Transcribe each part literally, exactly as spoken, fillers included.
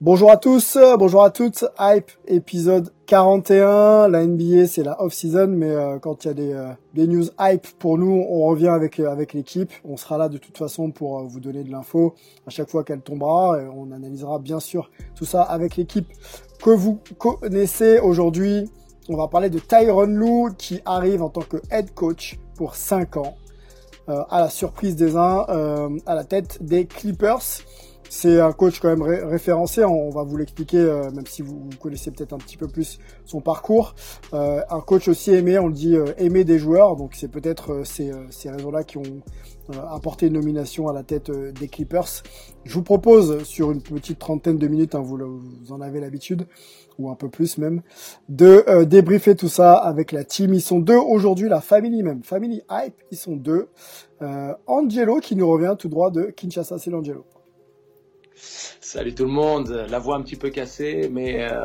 Bonjour à tous, bonjour à toutes, Hype, épisode quarante et un, la N B A c'est la off-season, mais euh, quand il y a des, euh, des news hype pour nous, on revient avec euh, avec l'équipe, on sera là de toute façon pour euh, vous donner de l'info à chaque fois qu'elle tombera, et on analysera bien sûr tout ça avec l'équipe que vous connaissez. Aujourd'hui, on va parler de Tyronn Lue qui arrive en tant que head coach pour cinq ans, euh, à la surprise des uns, euh, à la tête des Clippers. C'est un coach quand même ré- référencé, on va vous l'expliquer, euh, même si vous, vous connaissez peut-être un petit peu plus son parcours. Euh, un coach aussi aimé, on le dit, euh, aimé des joueurs, donc c'est peut-être euh, ces, euh, ces raisons-là qui ont euh, apporté une nomination à la tête euh, des Clippers. Je vous propose, sur une petite trentaine de minutes, hein, vous, le, vous en avez l'habitude, ou un peu plus même, de euh, débriefer tout ça avec la team. Ils sont deux aujourd'hui, la family même, family hype, ils sont deux. Euh, Angelo qui nous revient tout droit de Kinshasa, c'est l'Angelo. Salut tout le monde, la voix un petit peu cassée, mais euh,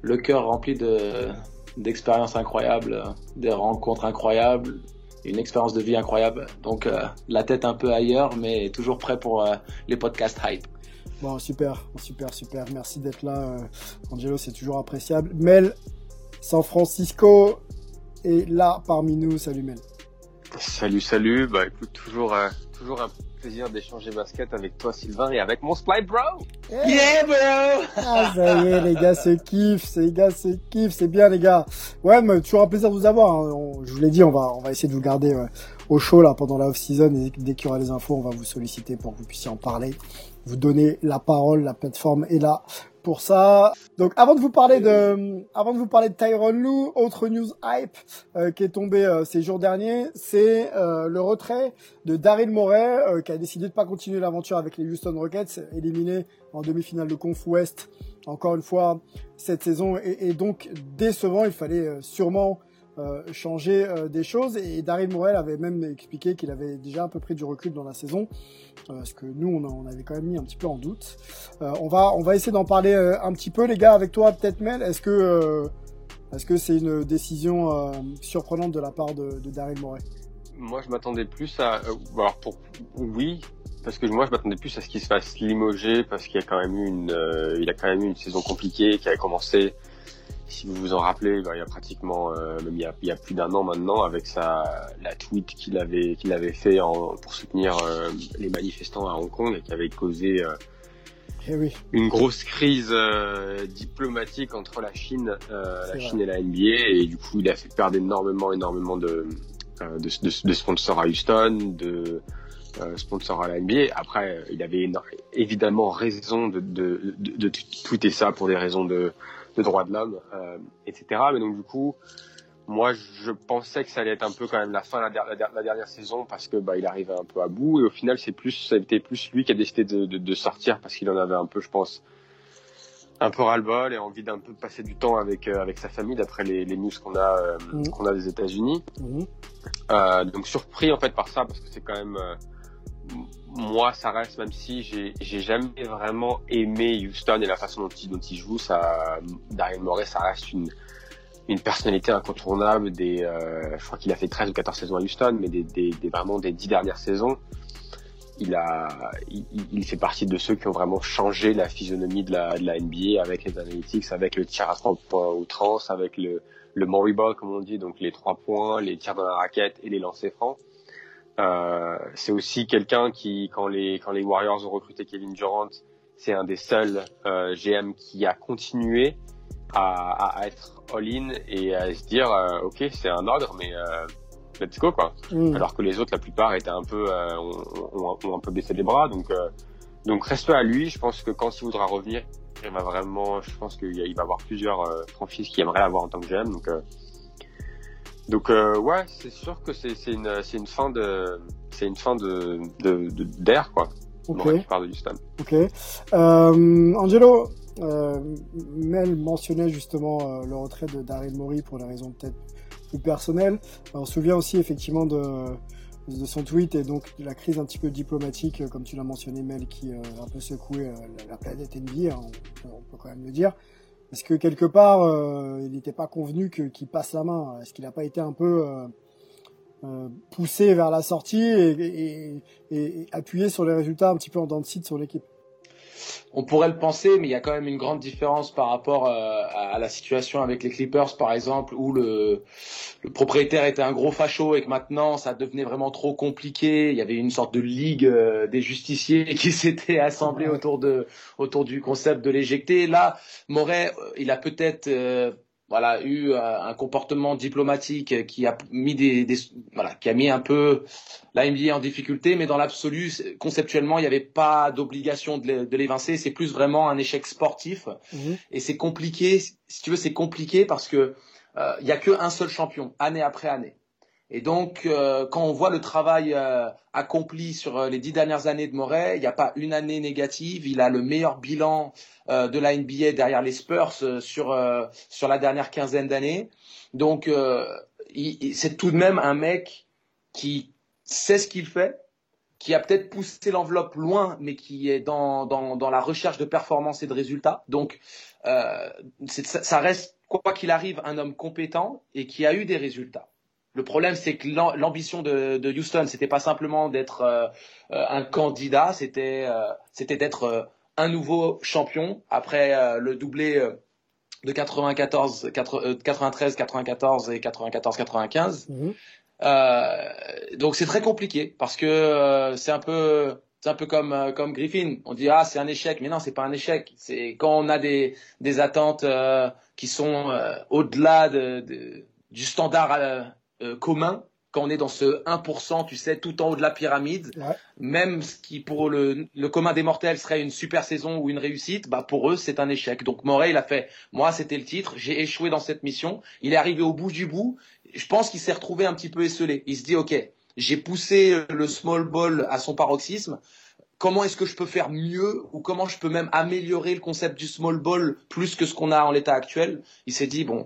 le cœur rempli de, d'expériences incroyables, des rencontres incroyables, une expérience de vie incroyable. Donc euh, la tête un peu ailleurs, mais toujours prêt pour euh, les podcasts hype. Bon, super, super, super. Merci d'être là, euh, Angelo, c'est toujours appréciable. Mel, San Francisco est là parmi nous. Salut Mel. Salut, salut. Bah écoute, toujours, euh, toujours un plaisir d'échanger basket avec toi Sylvain et avec mon Sply Bro. Yeah, yeah bro. Ah ça y est les gars, c'est kiff, c'est les gars, c'est kiff, c'est bien les gars. Ouais, mais toujours un plaisir de vous avoir. Hein. On, je vous l'ai dit, on va, on va essayer de vous garder ouais, au chaud là pendant la off-season. Et dès qu'il y aura les infos, on va vous solliciter pour que vous puissiez en parler, vous donner la parole, la plateforme est là pour ça. Donc avant de vous parler de, avant de vous parler de Tyronn Lue, autre news hype euh, qui est tombée euh, ces jours derniers, c'est euh, le retrait de Daryl Morey euh, qui a décidé de pas continuer l'aventure avec les Houston Rockets, éliminé en demi-finale de Conf Ouest encore une fois cette saison et, et donc décevant. Il fallait euh, sûrement Euh, changer euh, des choses et Daryl Morey avait même expliqué qu'il avait déjà à peu près du recul dans la saison, euh, ce que nous on, a, on avait quand même mis un petit peu en doute. Euh, on va on va essayer d'en parler euh, un petit peu les gars avec toi peut-être Mel. Est-ce que euh, est-ce que c'est une décision euh, surprenante de la part de, de Daryl Morey? Moi je m'attendais plus à euh, alors pour oui parce que moi je m'attendais plus à ce qu'il se fasse limoger parce qu'il y a quand même eu une euh, il a quand même eu une saison compliquée qui a commencé. Si vous vous en rappelez, ben, il y a pratiquement, euh, même il y a, il y a plus d'un an maintenant, avec sa la tweet qu'il avait qu'il avait fait en, pour soutenir euh, les manifestants à Hong Kong et qui avait causé euh, eh oui. une grosse crise euh, diplomatique entre la Chine, euh, la vrai. Chine et la N B A, et du coup il a fait perdre énormément, énormément de euh, de, de, de sponsors à Houston, de euh, sponsors à la N B A. Après, il avait éno- évidemment raison de de, de, de tweeter ça pour des raisons de de droits de l'homme, euh, et cetera. Mais donc du coup, moi je pensais que ça allait être un peu quand même la fin de la, der- la, der- la dernière saison parce que bah il arrivait un peu à bout et au final c'est plus ça a été plus lui qui a décidé de, de, de sortir parce qu'il en avait un peu je pense un peu ras-le-bol et envie d'un peu passer du temps avec euh, avec sa famille d'après les, les news qu'on a euh, mmh. qu'on a des États-Unis. Mmh. Euh, donc surpris en fait par ça parce que c'est quand même euh, moi, ça reste, même si j'ai, j'ai jamais vraiment aimé Houston et la façon dont il, dont il joue, ça, Daryl Morey, ça reste une, une personnalité incontournable des, euh, je crois qu'il a fait treize ou quatorze saisons à Houston, mais des, des, des vraiment des dix dernières saisons, il a, il, il fait partie de ceux qui ont vraiment changé la physionomie de la, de la N B A avec les analytics, avec le tir à trois points outrance, avec le, le Morey Ball, comme on dit, donc les trois points, les tirs dans la raquette et les lancers francs. Euh, c'est aussi quelqu'un qui, quand les, quand les Warriors ont recruté Kevin Durant, c'est un des seuls euh, G M qui a continué à, à être all-in et à se dire euh, ok, c'est un ordre, mais euh, let's go quoi. Mmh. Alors que les autres, la plupart étaient un peu euh, ont, ont, ont un peu baissé les bras, donc euh, donc respect à lui. Je pense que quand il voudra revenir, il va vraiment, je pense qu'il va avoir plusieurs euh, franchises qui aimeraient l'avoir en tant que G M, donc euh, donc euh, ouais, c'est sûr que c'est c'est une c'est une fin de c'est une fin de de, de d'air quoi. Okay. Qui parle de Houston. Ok. Euh, Angelo, euh, Mel mentionnait justement euh, le retrait de Daryl Morey pour des raisons peut-être plus personnelles. On se souvient aussi effectivement de de son tweet et donc de la crise un petit peu diplomatique, comme tu l'as mentionné, Mel, qui euh, a un peu secoué euh, la planète N B A, hein, on, on peut quand même le dire. Est-ce que quelque part, euh, il n'était pas convenu que, qu'il passe la main? Est-ce qu'il n'a pas été un peu euh, euh, poussé vers la sortie et, et, et, et appuyé sur les résultats un petit peu en dents de scie sur l'équipe? On pourrait le penser, mais il y a quand même une grande différence par rapport euh, à la situation avec les Clippers, par exemple, où le, le propriétaire était un gros facho et que maintenant, ça devenait vraiment trop compliqué. Il y avait une sorte de ligue euh, des justiciers qui s'était assemblée autour, de, autour du concept de l'éjecter. Là, Morey, il a peut-être... Euh, Voilà, eu un comportement diplomatique qui a mis des, des voilà, qui a mis un peu la N B A en difficulté, mais dans l'absolu, conceptuellement, il n'y avait pas d'obligation de l'évincer. C'est plus vraiment un échec sportif, mmh. Et c'est compliqué. Si tu veux, c'est compliqué parce que euh, il n'y a qu'un seul champion, année après année. Et donc, euh, quand on voit le travail euh, accompli sur euh, les dix dernières années de Morey, il n'y a pas une année négative. Il a le meilleur bilan euh, de la N B A derrière les Spurs euh, sur euh, sur la dernière quinzaine d'années. Donc, euh, il, il, c'est tout de même un mec qui sait ce qu'il fait, qui a peut-être poussé l'enveloppe loin, mais qui est dans dans dans la recherche de performance et de résultats. Donc, euh, c'est, ça, ça reste, quoi qu'il arrive, un homme compétent et qui a eu des résultats. Le problème, c'est que l'ambition de, de Houston, c'était pas simplement d'être euh, un candidat, c'était, euh, c'était d'être euh, un nouveau champion après euh, le doublé euh, de quatre-vingt-quatorze, quatre-vingt-treize, quatre-vingt-quatorze et quatre-vingt-quatorze quatre-vingt-quinze. Mmh. Euh, donc c'est très compliqué parce que euh, c'est un peu, c'est un peu comme euh, comme Griffin. On dit ah c'est un échec, mais non c'est pas un échec. C'est quand on a des des attentes euh, qui sont euh, au-delà de, de, du standard. Euh, commun, quand on est dans ce un pour cent, tu sais, tout en haut de la pyramide, ouais. Même ce qui pour le, le commun des mortels serait une super saison ou une réussite, bah pour eux c'est un échec. Donc Morey, il a fait, moi c'était le titre, j'ai échoué dans cette mission, il est arrivé au bout du bout, je pense qu'il s'est retrouvé un petit peu esseulé. Il se dit ok, j'ai poussé le small ball à son paroxysme, comment est-ce que je peux faire mieux ou comment je peux même améliorer le concept du small ball plus que ce qu'on a en l'état actuel? Il s'est dit bon,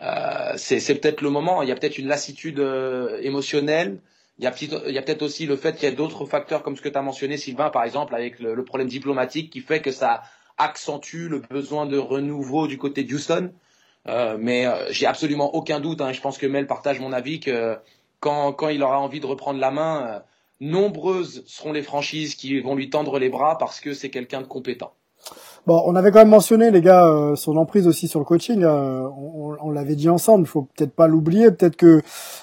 Euh, c'est, c'est peut-être le moment, il y a peut-être une lassitude euh, émotionnelle, il y, a petit, il y a peut-être aussi le fait qu'il y a d'autres facteurs comme ce que tu as mentionné Sylvain par exemple avec le, le problème diplomatique qui fait que ça accentue le besoin de renouveau du côté de Houston, euh, mais euh, j'ai absolument aucun doute, hein, je pense que Mel partage mon avis que quand, quand il aura envie de reprendre la main, euh, nombreuses seront les franchises qui vont lui tendre les bras parce que c'est quelqu'un de compétent. Bon, on avait quand même mentionné, les gars, euh, son emprise aussi sur le coaching. Euh, on, on l'avait dit ensemble. Faut peut-être pas l'oublier. Peut-être que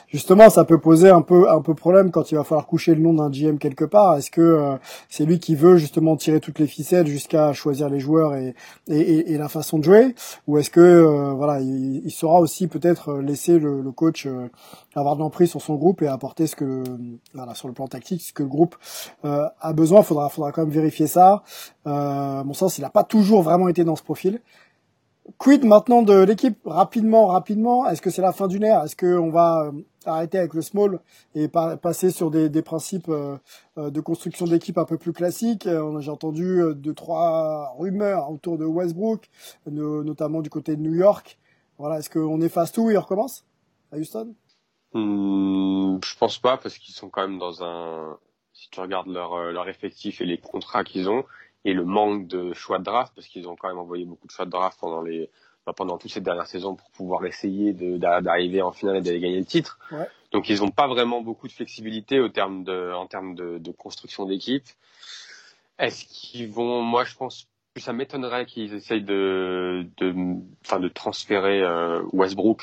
justement, ça peut poser un peu un peu problème quand il va falloir coucher le nom d'un G M quelque part. Est-ce que euh, c'est lui qui veut justement tirer toutes les ficelles jusqu'à choisir les joueurs et et, et, et la façon de jouer, ou est-ce que euh, voilà, il, il saura aussi peut-être laisser le, le coach euh, avoir de l'emprise sur son groupe et apporter ce que voilà sur le plan tactique, ce que le groupe euh, a besoin. Faudra faudra quand même vérifier ça. Euh, bon sens, il a pas toujours vraiment été dans ce profil. Quid maintenant de l'équipe, rapidement, rapidement. Est-ce que c'est la fin d'une ère? Est-ce qu'on va arrêter avec le small et pa- passer sur des, des principes euh, de construction d'équipe un peu plus classiques? J'ai entendu deux, trois rumeurs autour de Westbrook, no- notamment du côté de New York. Voilà, est-ce qu'on efface tout et on recommence à Houston? Mmh, je pense pas parce qu'ils sont quand même dans un. Si tu regardes leur, leur effectif et les contrats qu'ils ont. Et le manque de choix de draft, parce qu'ils ont quand même envoyé beaucoup de choix de draft pendant les, pendant toutes ces dernières saisons pour pouvoir essayer de, d'arriver en finale et d'aller gagner le titre. Ouais. Donc ils n'ont pas vraiment beaucoup de flexibilité au terme de, en termes de, de construction d'équipe. Est-ce qu'ils vont, moi je pense, ça m'étonnerait qu'ils essayent de, de, enfin de transférer euh, Westbrook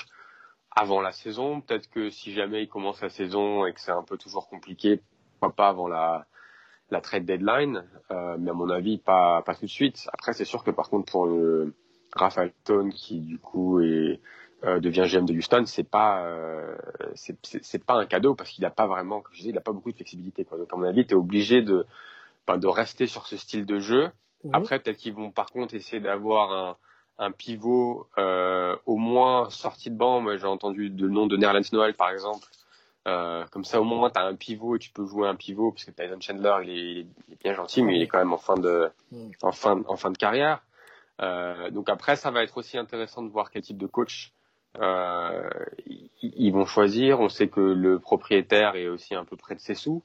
avant la saison. Peut-être que si jamais ils commencent la saison et que c'est un peu toujours compliqué, pourquoi pas avant la la trade deadline, euh, mais à mon avis pas pas tout de suite. Après c'est sûr que par contre pour le Raphaël Tone qui du coup est euh, devient G M de Houston, c'est pas euh, c'est, c'est, c'est pas un cadeau parce qu'il n'a pas vraiment, comme je disais, il n'a pas beaucoup de flexibilité, quoi. Donc à mon avis, tu es obligé de ben, de rester sur ce style de jeu. Mmh. Après, peut-être qu'ils vont par contre essayer d'avoir un un pivot euh, au moins sorti de banc. Moi, j'ai entendu le nom de Nerlens Noel par exemple. Euh, comme ça, au moins, tu as un pivot et tu peux jouer un pivot, parce que Tyson Chandler, il est, il est, il est bien gentil, mais il est quand même en fin de, en fin, en fin de carrière. Euh, donc après, ça va être aussi intéressant de voir quel type de coach euh, ils vont choisir. On sait que le propriétaire est aussi un peu près de ses sous,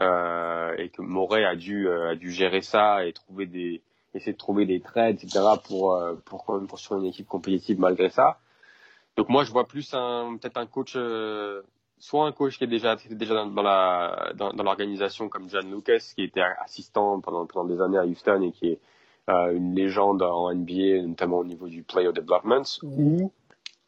euh, et que Morey a dû, euh, a dû gérer ça et trouver des, essayer de trouver des trades, et cetera, pour, euh, pour quand même construire une équipe compétitive malgré ça. Donc moi, je vois plus un, peut-être un coach. Euh, Soit un coach qui est déjà, déjà dans, dans, la, dans, dans l'organisation, comme John Lucas, qui était assistant pendant, pendant des années à Houston et qui est euh, une légende en N B A, notamment au niveau du player development, ou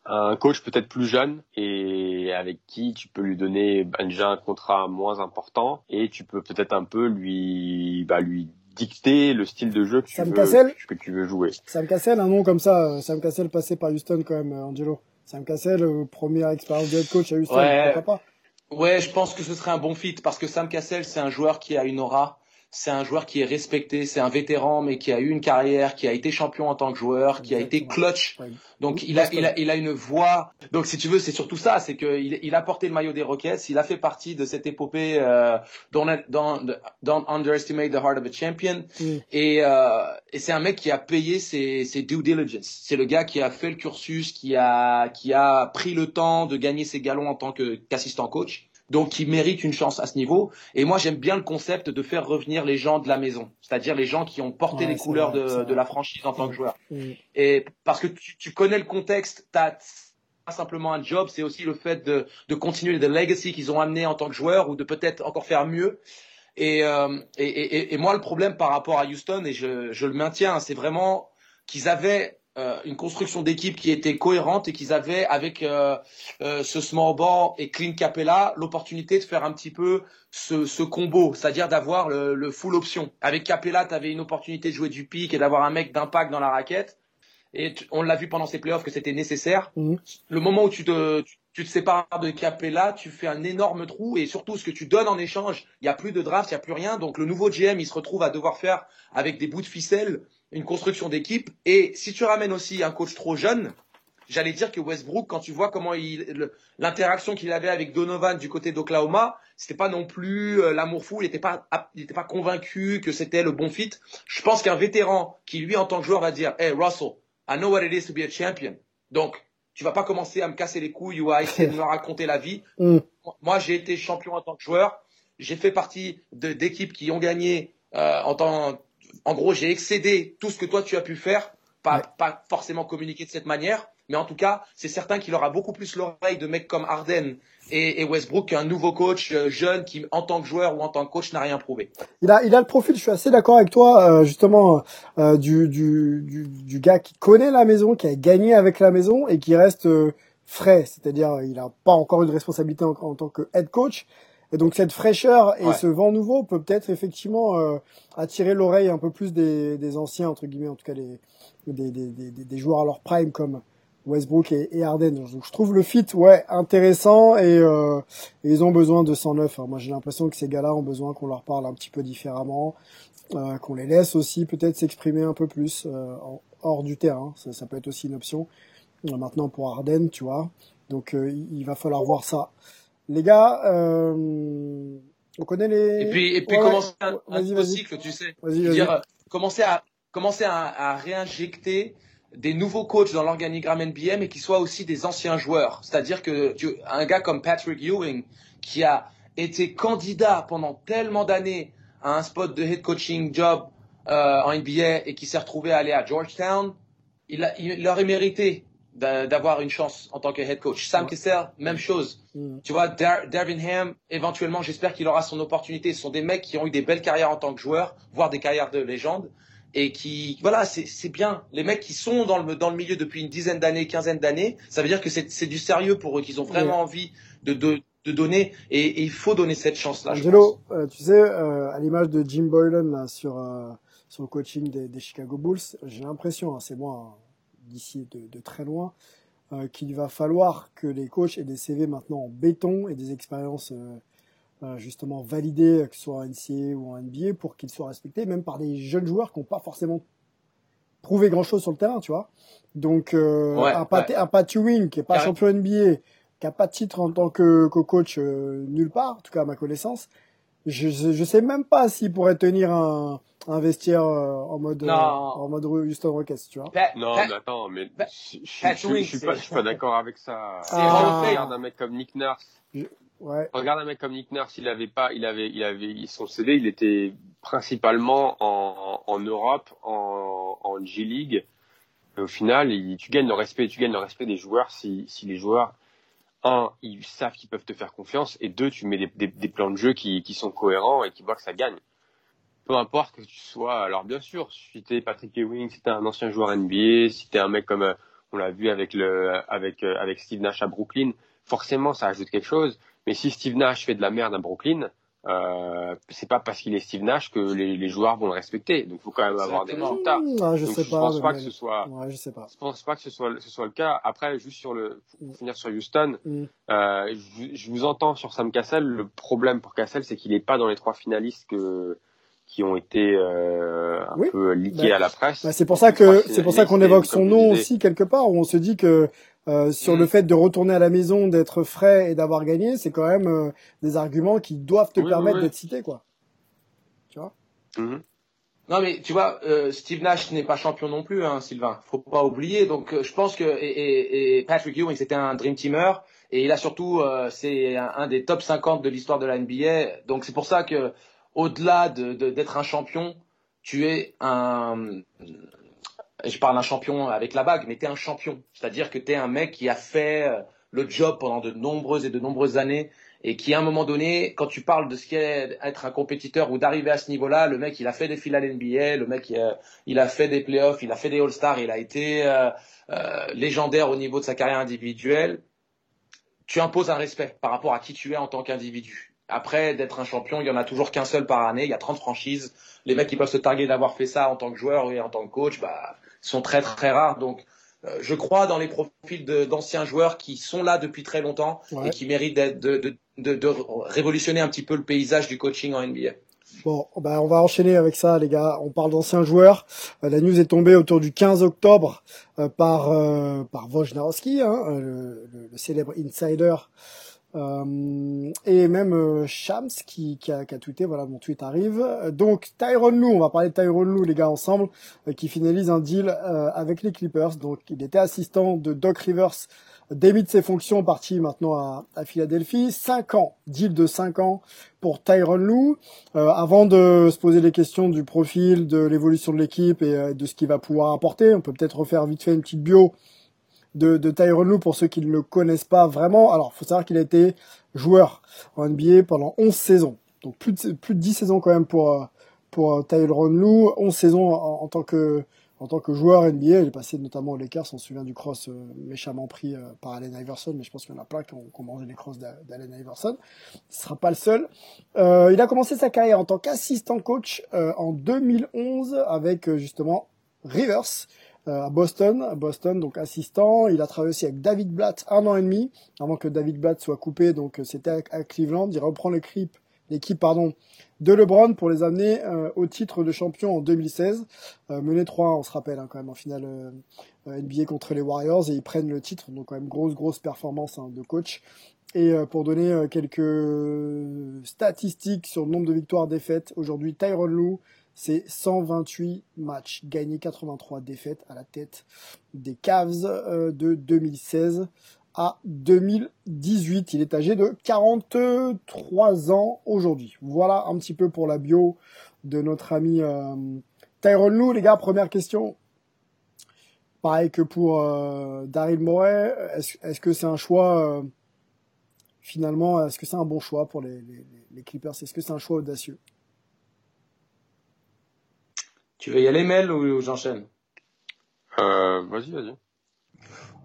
un coach peut-être plus jeune et avec qui tu peux lui donner bah, déjà un contrat moins important et tu peux peut-être un peu lui, bah, lui dicter le style de jeu que, tu veux, Cassel, que tu veux jouer. Sam Cassell, un nom comme ça, Sam Cassell passé par Houston quand même, Angelo. Sam Cassell, première expérience de head coach à Houston, ouais. Pourquoi pas ? Ouais, je pense que ce serait un bon fit parce que Sam Cassell, c'est un joueur qui a une aura, c'est un joueur qui est respecté, c'est un vétéran mais qui a eu une carrière, qui a été champion en tant que joueur, qui Exactement. a été clutch. Ouais. Donc oui, il a, il a, il a une voix. Donc si tu veux, c'est surtout ça, c'est que il, il a porté le maillot des Rockets, il a fait partie de cette épopée euh, Don't, don't, don't underestimate the heart of a champion. Mm. Et, euh, et c'est un mec qui a payé ses, ses due diligence. C'est le gars qui a fait le cursus, qui a, qui a pris le temps de gagner ses galons en tant que, qu'assistant coach. Donc, il mérite une chance à ce niveau. Et moi, j'aime bien le concept de faire revenir les gens de la maison, c'est-à-dire les gens qui ont porté ouais, les couleurs vrai, de, de la franchise en tant que joueur. Oui. Et parce que tu, tu connais le contexte, t'as pas simplement un job, c'est aussi le fait de, de continuer le legacy qu'ils ont amené en tant que joueur ou de peut-être encore faire mieux. Et, euh, et, et, et moi, le problème par rapport à Houston, et je, je le maintiens, c'est vraiment qu'ils avaient Euh, une construction d'équipe qui était cohérente et qu'ils avaient avec euh, euh, ce Smallball et Clint Capella l'opportunité de faire un petit peu ce, ce combo, c'est-à-dire d'avoir le, le full option. Avec Capella, tu avais une opportunité de jouer du pick et d'avoir un mec d'impact dans la raquette. Et tu, on l'a vu pendant ces playoffs que c'était nécessaire. Mmh. Le moment où tu te, tu, tu te sépares de Capella, tu fais un énorme trou et surtout ce que tu donnes en échange, il n'y a plus de draft, il n'y a plus rien. Donc le nouveau G M, il se retrouve à devoir faire avec des bouts de ficelle une construction d'équipe. Et si tu ramènes aussi un coach trop jeune, j'allais dire que Westbrook, quand tu vois comment il, le, l'interaction qu'il avait avec Donovan du côté d'Oklahoma, c'était pas non plus euh, l'amour fou, il était pas, il était pas convaincu que c'était le bon fit. Je pense qu'un vétéran qui, lui, en tant que joueur, va dire « Hey, Russell, I know what it is to be a champion. » Donc, tu vas pas commencer à me casser les couilles ou à essayer de me raconter la vie. Mm. Moi, j'ai été champion en tant que joueur. J'ai fait partie de, d'équipes qui ont gagné euh, en tant En gros, j'ai excédé tout ce que toi, tu as pu faire, pas, ouais. pas forcément communiqué de cette manière, mais en tout cas, c'est certain qu'il aura beaucoup plus l'oreille de mecs comme Harden et, et Westbrook qu'un nouveau coach jeune qui, en tant que joueur ou en tant que coach, n'a rien prouvé. Il a, il a le profil, je suis assez d'accord avec toi, euh, justement, euh, du, du, du, du gars qui connaît la maison, qui a gagné avec la maison et qui reste euh, frais, c'est-à-dire il n'a pas encore eu de responsabilité en, en tant que head coach. Et donc cette fraîcheur et ouais. ce vent nouveau peut peut-être effectivement euh, attirer l'oreille un peu plus des, des anciens, entre guillemets, en tout cas les, des, des, des, des joueurs à leur prime comme Westbrook et, et Harden. Donc je trouve le fit ouais intéressant et, euh, et ils ont besoin de cent neuf. Hein. Moi j'ai l'impression que ces gars-là ont besoin qu'on leur parle un petit peu différemment, euh, qu'on les laisse aussi peut-être s'exprimer un peu plus euh, en, hors du terrain. Ça, ça peut être aussi une option euh, maintenant pour Harden, tu vois. Donc euh, il va falloir voir ça. Les gars, euh, on connaît les. Et puis, et puis ouais, commencer un, vas-y, un vas-y. cycle, tu sais. Vas-y, vas-y. Dire, euh, commencer à commencer à, à réinjecter des nouveaux coachs dans l'organigramme N B A, mais qui soient aussi des anciens joueurs. C'est-à-dire que tu, un gars comme Patrick Ewing, qui a été candidat pendant tellement d'années à un spot de head coaching job euh, en N B A et qui s'est retrouvé à aller à Georgetown, il, a, il aurait mérité d'avoir une chance en tant que head coach. Sam Cassell, même chose. Mm. Tu vois, Dar- Darvin Ham, éventuellement, j'espère qu'il aura son opportunité. Ce sont des mecs qui ont eu des belles carrières en tant que joueurs, voire des carrières de légende, et qui, voilà, c'est, c'est bien. Les mecs qui sont dans le, dans le milieu depuis une dizaine d'années, quinzaine d'années, ça veut dire que c'est, c'est du sérieux pour eux, qu'ils ont vraiment mm. envie de, de, de donner, et, et il faut donner cette chance-là. Angelo, euh, tu sais, euh, à l'image de Jim Boylan, là, sur, euh, sur le coaching des, des Chicago Bulls, j'ai l'impression, hein, c'est moi, hein, d'ici de, de très loin, euh, qu'il va falloir que les coachs aient des C V maintenant en béton et des expériences euh, euh, justement validées, que ce soit en N C A A ou en N B A, pour qu'ils soient respectés, même par des jeunes joueurs qui n'ont pas forcément prouvé grand-chose sur le terrain, tu vois. Donc, euh, ouais, un, Pat, ouais. un Pat Ewing qui n'est pas champion N B A, qui n'a pas de titre en tant que, que coach euh, nulle part, en tout cas à ma connaissance, je je sais même pas s'il pourrait tenir un, un vestiaire euh, en mode euh, en mode Houston Rockets, tu vois. Bah, non, bah, mais attends, mais bah, je, je, je, je, je suis pas je suis pas d'accord avec ça. Ah. Regarde un mec comme Nick Nurse. Je... Ouais. Regarde un mec comme Nick Nurse, il avait pas, il avait, il avait son C D, il était principalement en en, en Europe, en en G League. Et au final, il, tu gagnes le respect, tu gagnes le respect des joueurs si si les joueurs un, ils savent qu'ils peuvent te faire confiance, et deux, tu mets des, des, des plans de jeu qui, qui sont cohérents et qui voient que ça gagne. Peu importe que tu sois, alors bien sûr, si t'es Patrick Ewing, si t'es un ancien joueur N B A, si t'es un mec comme on l'a vu avec le avec avec Steve Nash à Brooklyn, forcément ça ajoute quelque chose. Mais si Steve Nash fait de la merde à Brooklyn, euh, c'est pas parce qu'il est Steve Nash que les, les joueurs vont le respecter. Donc faut quand même avoir des résultats. Ah, je Donc, sais je pas, pense pas que ce soit. Ouais, je sais pas. Je pense pas que ce soit ce soit le cas. Après, juste sur le pour mm. finir sur Houston, mm. euh, je, je vous entends sur Sam Cassell. Le problème pour Cassell, c'est qu'il est pas dans les trois finalistes que qui ont été euh, un oui. peu leakés bah, à la presse. Bah, c'est pour ça que c'est pour ça qu'on évoque son nom aussi quelque part, où on se dit que. Euh, sur mmh. le fait de retourner à la maison, d'être frais et d'avoir gagné, c'est quand même euh, des arguments qui doivent te oui, permettre oui, oui. d'être cités, quoi. Tu vois mmh. Non, mais tu vois, euh, Steve Nash n'est pas champion non plus, hein, Sylvain. Faut pas oublier. Donc, euh, je pense que et, et, et Patrick Ewing, c'était un dream teamer, et il a surtout, euh, c'est un, un des top cinquante de l'histoire de la N B A. Donc, c'est pour ça que, au-delà de, de d'être un champion, tu es un Je parle d'un champion avec la bague, mais t'es un champion. C'est-à-dire que t'es un mec qui a fait le job pendant de nombreuses et de nombreuses années et qui, à un moment donné, quand tu parles de ce qu'est être un compétiteur ou d'arriver à ce niveau-là, le mec, il a fait des finales N B A, le mec, il a fait des playoffs, il a fait des All-Stars, il a été euh, euh, légendaire au niveau de sa carrière individuelle. Tu imposes un respect par rapport à qui tu es en tant qu'individu. Après, d'être un champion, il n'y en a toujours qu'un seul par année. Il y a trente franchises. Les mecs qui peuvent se targuer d'avoir fait ça en tant que joueur et en tant que coach, bah... sont très très rares, donc euh, je crois dans les profils de, d'anciens joueurs qui sont là depuis très longtemps ouais. et qui méritent d'être, de, de, de, de révolutionner un petit peu le paysage du coaching en N B A. Bon, bah on va enchaîner avec ça, les gars. On parle d'anciens joueurs. Euh, la news est tombée autour du quinze octobre euh, par euh, par Wojnarowski, hein, euh, le, le, le célèbre insider, euh, et même euh, Shams qui qui a, qui a tweeté. Voilà, mon tweet arrive. Donc Tyronn Lue, on va parler de Tyronn Lue, les gars, ensemble, euh, qui finalise un deal euh, avec les Clippers. Donc il était assistant de Doc Rivers, démis de ses fonctions, parti maintenant à, à Philadelphie. cinq ans, deal de cinq ans pour Tyronn Lue. Euh, avant de se poser les questions du profil, de l'évolution de l'équipe et euh, de ce qu'il va pouvoir apporter, on peut peut-être refaire vite fait une petite bio de, de Tyronn Lue pour ceux qui ne le connaissent pas vraiment. Alors, faut savoir qu'il a été joueur en N B A pendant onze saisons. Donc, plus de, plus de dix saisons quand même pour, pour Tyronn Lue. onze saisons en, en tant que, en tant que joueur N B A, il est passé notamment aux Lakers. On se souvient du cross euh, méchamment pris euh, par Allen Iverson, mais je pense qu'il y en a plein qui ont, qui ont mangé les crosses d'A- d'Allen Iverson. Ce sera pas le seul. Euh, il a commencé sa carrière en tant qu'assistant coach euh, en deux mille onze avec euh, justement Rivers euh, à Boston. À Boston, donc assistant. Il a travaillé aussi avec David Blatt un an et demi avant que David Blatt soit coupé. Donc euh, c'était à, à Cleveland. Il reprend le clip. l'équipe pardon, de LeBron pour les amener euh, au titre de champion en deux mille seize. Euh, mené trois un, on se rappelle, hein, quand même, en finale euh, N B A contre les Warriors, et ils prennent le titre, donc quand même grosse, grosse performance hein, de coach. Et euh, pour donner euh, quelques statistiques sur le nombre de victoires défaites, aujourd'hui, Tyronn Lue, c'est cent vingt-huit matchs gagnés, quatre-vingt-trois défaites à la tête des Cavs euh, de deux mille seize. À deux mille dix-huit, il est âgé de quarante-trois ans aujourd'hui. Voilà un petit peu pour la bio de notre ami euh, Tyronn Lue. Les gars, première question. Pareil que pour euh, Daryl Morey, est-ce, est-ce que c'est un choix, euh, finalement, est-ce que c'est un bon choix pour les, les, les Clippers? Est-ce que c'est un choix audacieux? Tu veux y aller, Mel, ou j'enchaîne? euh, Vas-y, vas-y.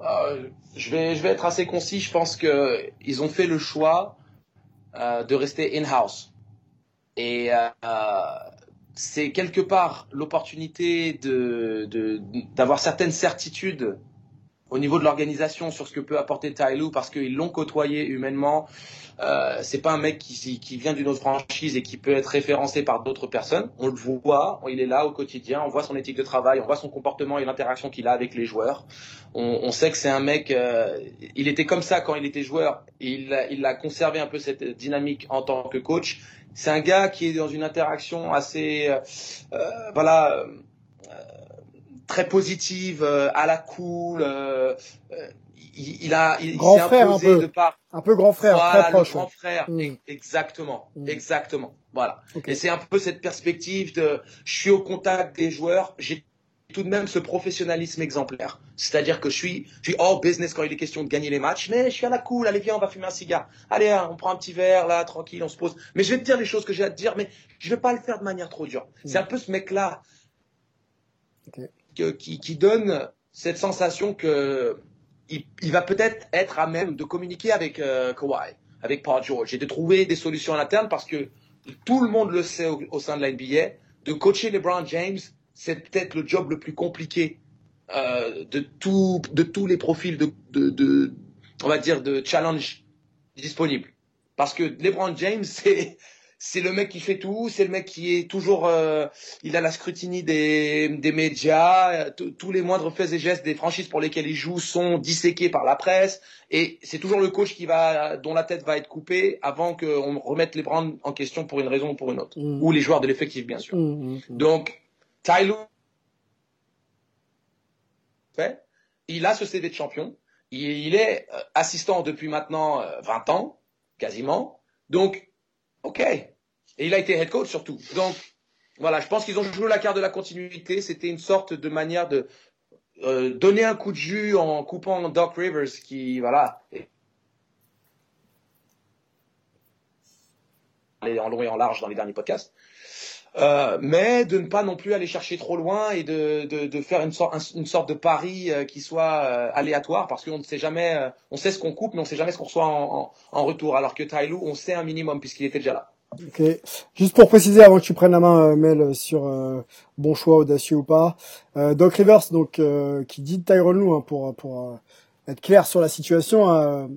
Euh, je vais, je vais être assez concis. Je pense que ils ont fait le choix euh, de rester in-house. Et euh, c'est quelque part l'opportunité de, de, d'avoir certaines certitudes au niveau de l'organisation, sur ce que peut apporter Ty Lue, parce qu'ils l'ont côtoyé humainement. Euh, c'est pas un mec qui, qui vient d'une autre franchise et qui peut être référencé par d'autres personnes. On le voit, il est là au quotidien, on voit son éthique de travail, on voit son comportement et l'interaction qu'il a avec les joueurs. On, on sait que c'est un mec, euh, il était comme ça quand il était joueur, et il, il a conservé un peu cette dynamique en tant que coach. C'est un gars qui est dans une interaction assez, euh, voilà... Euh, très positive, euh, à la cool, euh, euh, il, il a, il, il s'est imposé de part. Un peu grand frère, voilà, très proche. Grand frère, mmh. exactement, mmh. exactement, voilà. Okay. Et c'est un peu cette perspective de, je suis au contact des joueurs, j'ai tout de même ce professionnalisme exemplaire. C'est-à-dire que je suis, je suis hors business quand il est question de gagner les matchs, mais je suis à la cool, allez viens, on va fumer un cigare. Allez, hein, on prend un petit verre, là, tranquille, on se pose. Mais je vais te dire les choses que j'ai à te dire, mais je vais pas le faire de manière trop dure. Mmh. C'est un peu ce mec-là. Okay. Qui, qui donne cette sensation qu'il il va peut-être être à même de communiquer avec euh, Kawhi, avec Paul George, et de trouver des solutions à l'interne, parce que tout le monde le sait au, au sein de la N B A, de coacher LeBron James, c'est peut-être le job le plus compliqué euh, de, tout, de tous les profils de, de, de, on va dire de challenge disponibles. Parce que LeBron James, c'est... C'est le mec qui fait tout, c'est le mec qui est toujours, euh, il a la scrutinie des, des médias, tous les moindres faits et gestes des franchises pour lesquelles il joue sont disséqués par la presse, et c'est toujours le coach qui va, dont la tête va être coupée avant qu'on remette les brands en question pour une raison ou pour une autre, mmh. ou les joueurs de l'effectif bien sûr. Mmh, mmh. Donc, Ty Lue, fait, il a ce C V de champion, il, il est assistant depuis maintenant vingt ans, quasiment, donc, ok. Et il a été head coach surtout. Donc, voilà, je pense qu'ils ont joué la carte de la continuité. C'était une sorte de manière de euh, donner un coup de jus en coupant Doc Rivers qui, voilà, est en long et en large dans les derniers podcasts. Euh, mais de ne pas non plus aller chercher trop loin et de, de, de faire une sorte, une sorte de pari euh, qui soit euh, aléatoire, parce qu'on ne sait jamais, euh, on sait ce qu'on coupe, mais on ne sait jamais ce qu'on reçoit en, en, en retour. Alors que Ty Lue, on sait un minimum puisqu'il était déjà là. Ok. Juste pour préciser avant que tu prennes la main, euh, Mel, sur euh, bon choix audacieux ou pas. Euh, Doc Rivers, donc euh, qui dit Tyronn Lue, hein, pour pour euh, être clair sur la situation. Euh,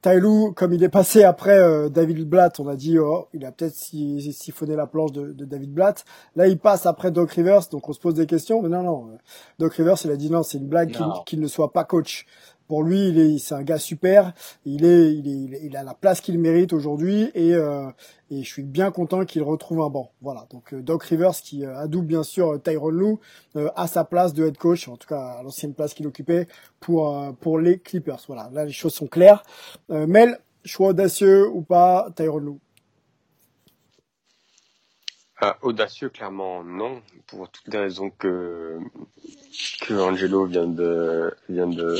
Ty Lue, comme il est passé après euh, David Blatt, on a dit oh, il a peut-être siphonné la planche de, de David Blatt. Là, il passe après Doc Rivers, donc on se pose des questions. Mais non, non, Doc Rivers, il a dit non, c'est une blague qu'il, qu'il ne soit pas coach. Pour lui, il est, c'est un gars super. Il est, il est, il a la place qu'il mérite aujourd'hui, et euh, et je suis bien content qu'il retrouve un banc. Voilà. Donc euh, Doc Rivers, qui euh, adoube bien sûr Tyronn Lue euh, à sa place de head coach, en tout cas à l'ancienne place qu'il occupait pour euh, pour les Clippers. Voilà. Là, les choses sont claires. Euh, Mel, choix audacieux ou pas, Tyronn Lue? Euh, audacieux, clairement non, pour toutes les raisons que que Angelo vient de vient de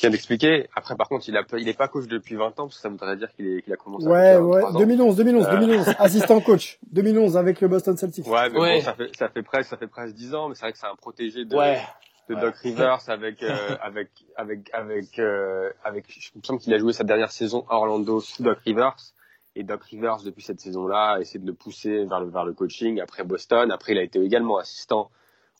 vient d'expliquer. Après, par contre, il a il est pas coach depuis vingt ans, parce que ça voudrait dire qu'il est qu'il a commencé. Ouais, ouais. deux mille onze, deux mille onze, deux mille onze, assistant coach. deux mille onze avec le Boston Celtics. Ouais, mais ouais. Bon, ça fait ça fait presque ça fait presque dix ans, mais c'est vrai que c'est un protégé de. Ouais. De Doc Rivers avec euh, avec avec avec euh, avec. Je me semble qu'il a joué sa dernière saison à Orlando sous Doc Rivers. Et Doc Rivers, depuis cette saison-là, a essayé de le pousser vers le, vers le coaching. Après Boston, après il a été également assistant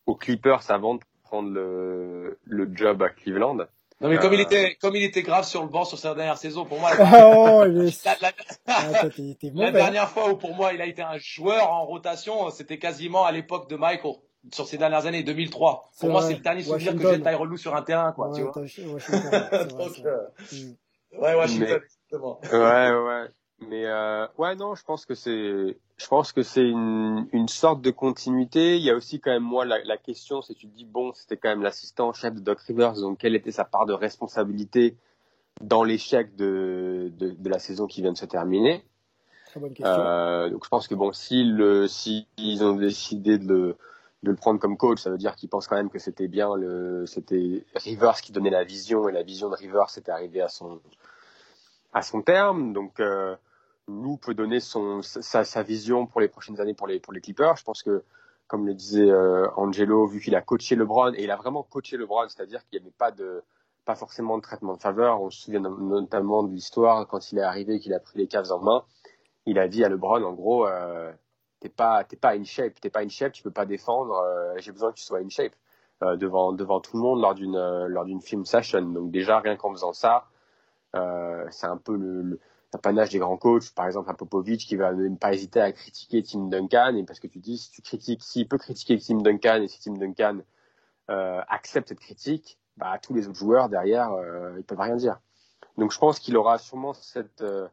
aux Clippers avant de prendre le, le job à Cleveland. Non mais euh... comme il était comme il était grave sur le banc sur sa dernière saison, pour moi. Oh, il est... la, la... Ah, t'es, t'es bon, la dernière fois où pour moi il a été un joueur en rotation, c'était quasiment à l'époque de Michael. Sur ces dernières années, deux mille trois. C'est pour vrai. Moi, c'est le dernier souvenir que j'ai de Tyronn Lue sur un terrain, quoi. Ouais, tu vois. Donc, euh... ouais, Washington, exactement. Ouais, ouais. Mais euh, ouais non, je pense que c'est je pense que c'est une une sorte de continuité. Il y a aussi quand même moi la, la question, c'est tu te dis bon, c'était quand même l'assistant chef de Doc Rivers, donc quelle était sa part de responsabilité dans l'échec de de, de la saison qui vient de se terminer. Très bonne question. Euh, donc je pense que bon, si le si ils ont décidé de le, de le prendre comme coach, ça veut dire qu'ils pensent quand même que c'était bien le c'était Rivers qui donnait la vision, et la vision de Rivers était arrivée à son à son terme. Donc euh, Lue peut donner son sa, sa vision pour les prochaines années pour les pour les Clippers. Je pense que, comme le disait euh, Angelo, vu qu'il a coaché LeBron, et il a vraiment coaché LeBron, c'est-à-dire qu'il n'y avait pas de pas forcément de traitement de faveur. On se souvient notamment de l'histoire quand il est arrivé, qu'il a pris les Cavs en main. Il a dit à LeBron, en gros, euh, t'es pas t'es pas in shape, t'es pas in shape, tu peux pas défendre. Euh, j'ai besoin que tu sois in shape. euh, devant devant tout le monde lors d'une euh, lors d'une film session. Donc déjà rien qu'en faisant ça, euh, c'est un peu le, le l'apanage des grands coachs, par exemple un Popovic qui va ne pas hésiter à critiquer Tim Duncan, et parce que tu dis si tu critiques, s'il peut critiquer Tim Duncan et si Tim Duncan euh, accepte cette critique, bah tous les autres joueurs derrière euh, ils peuvent rien dire. Donc je pense qu'il aura sûrement cette euh,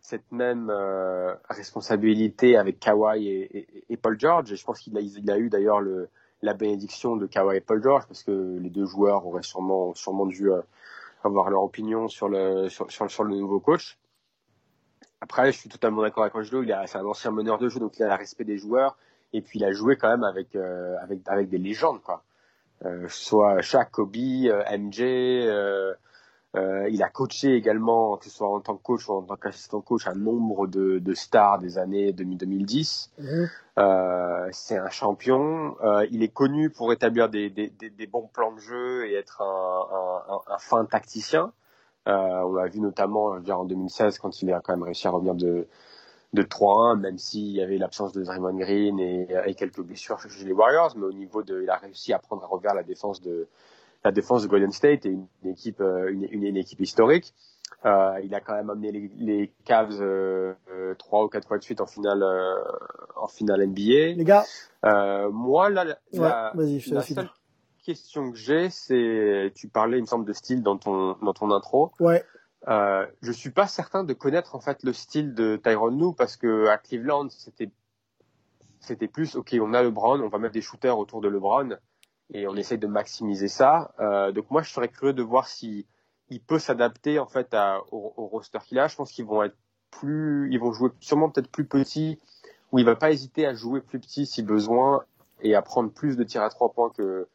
cette même euh, responsabilité avec Kawhi et, et, et Paul George, et je pense qu'il a, il a eu d'ailleurs le la bénédiction de Kawhi et Paul George, parce que les deux joueurs auraient sûrement sûrement dû euh, avoir leur opinion sur le sur sur, sur le nouveau coach. Après, je suis totalement d'accord avec Angelo. Il a, c'est un ancien meneur de jeu, donc il a le respect des joueurs. Et puis, il a joué quand même avec euh, avec avec des légendes, quoi. Euh, soit Shaq, Kobe, euh, M J. Euh, euh, il a coaché également, que ce soit en tant que coach ou en tant qu'assistant coach, un nombre de de stars des années deux mille dix. Mmh. Euh, c'est un champion. Euh, il est connu pour établir des des, des des bons plans de jeu et être un un, un, un fin tacticien. Euh, on l'a vu notamment, je veux dire, en deux mille seize, quand il a quand même réussi à revenir de, de trois un, même s'il y avait l'absence de Draymond Green et, et quelques blessures chez les Warriors, mais au niveau de, il a réussi à prendre à revers la défense de, la défense de Golden State, et une, une équipe, une, une, une équipe historique. Euh, il a quand même amené les, les Cavs, euh, trois ou quatre fois de suite en finale, euh, en finale N B A. Les gars. Euh, moi, là, la, ouais, la, vas-y, je te la seule finir. question que j'ai, c'est, tu parlais, il me semble, de style dans ton dans ton intro. Ouais. Euh, je suis pas certain de connaître en fait le style de Tyronn Lue, parce que à Cleveland c'était c'était plus ok, on a LeBron, on va mettre des shooters autour de LeBron et on essaye de maximiser ça. Euh, donc moi je serais curieux de voir si il peut s'adapter en fait à, au, au roster qu'il a. Je pense qu'ils vont être plus, ils vont jouer sûrement peut-être plus petit, ou il va pas hésiter à jouer plus petit si besoin et à prendre plus de tirs à trois points que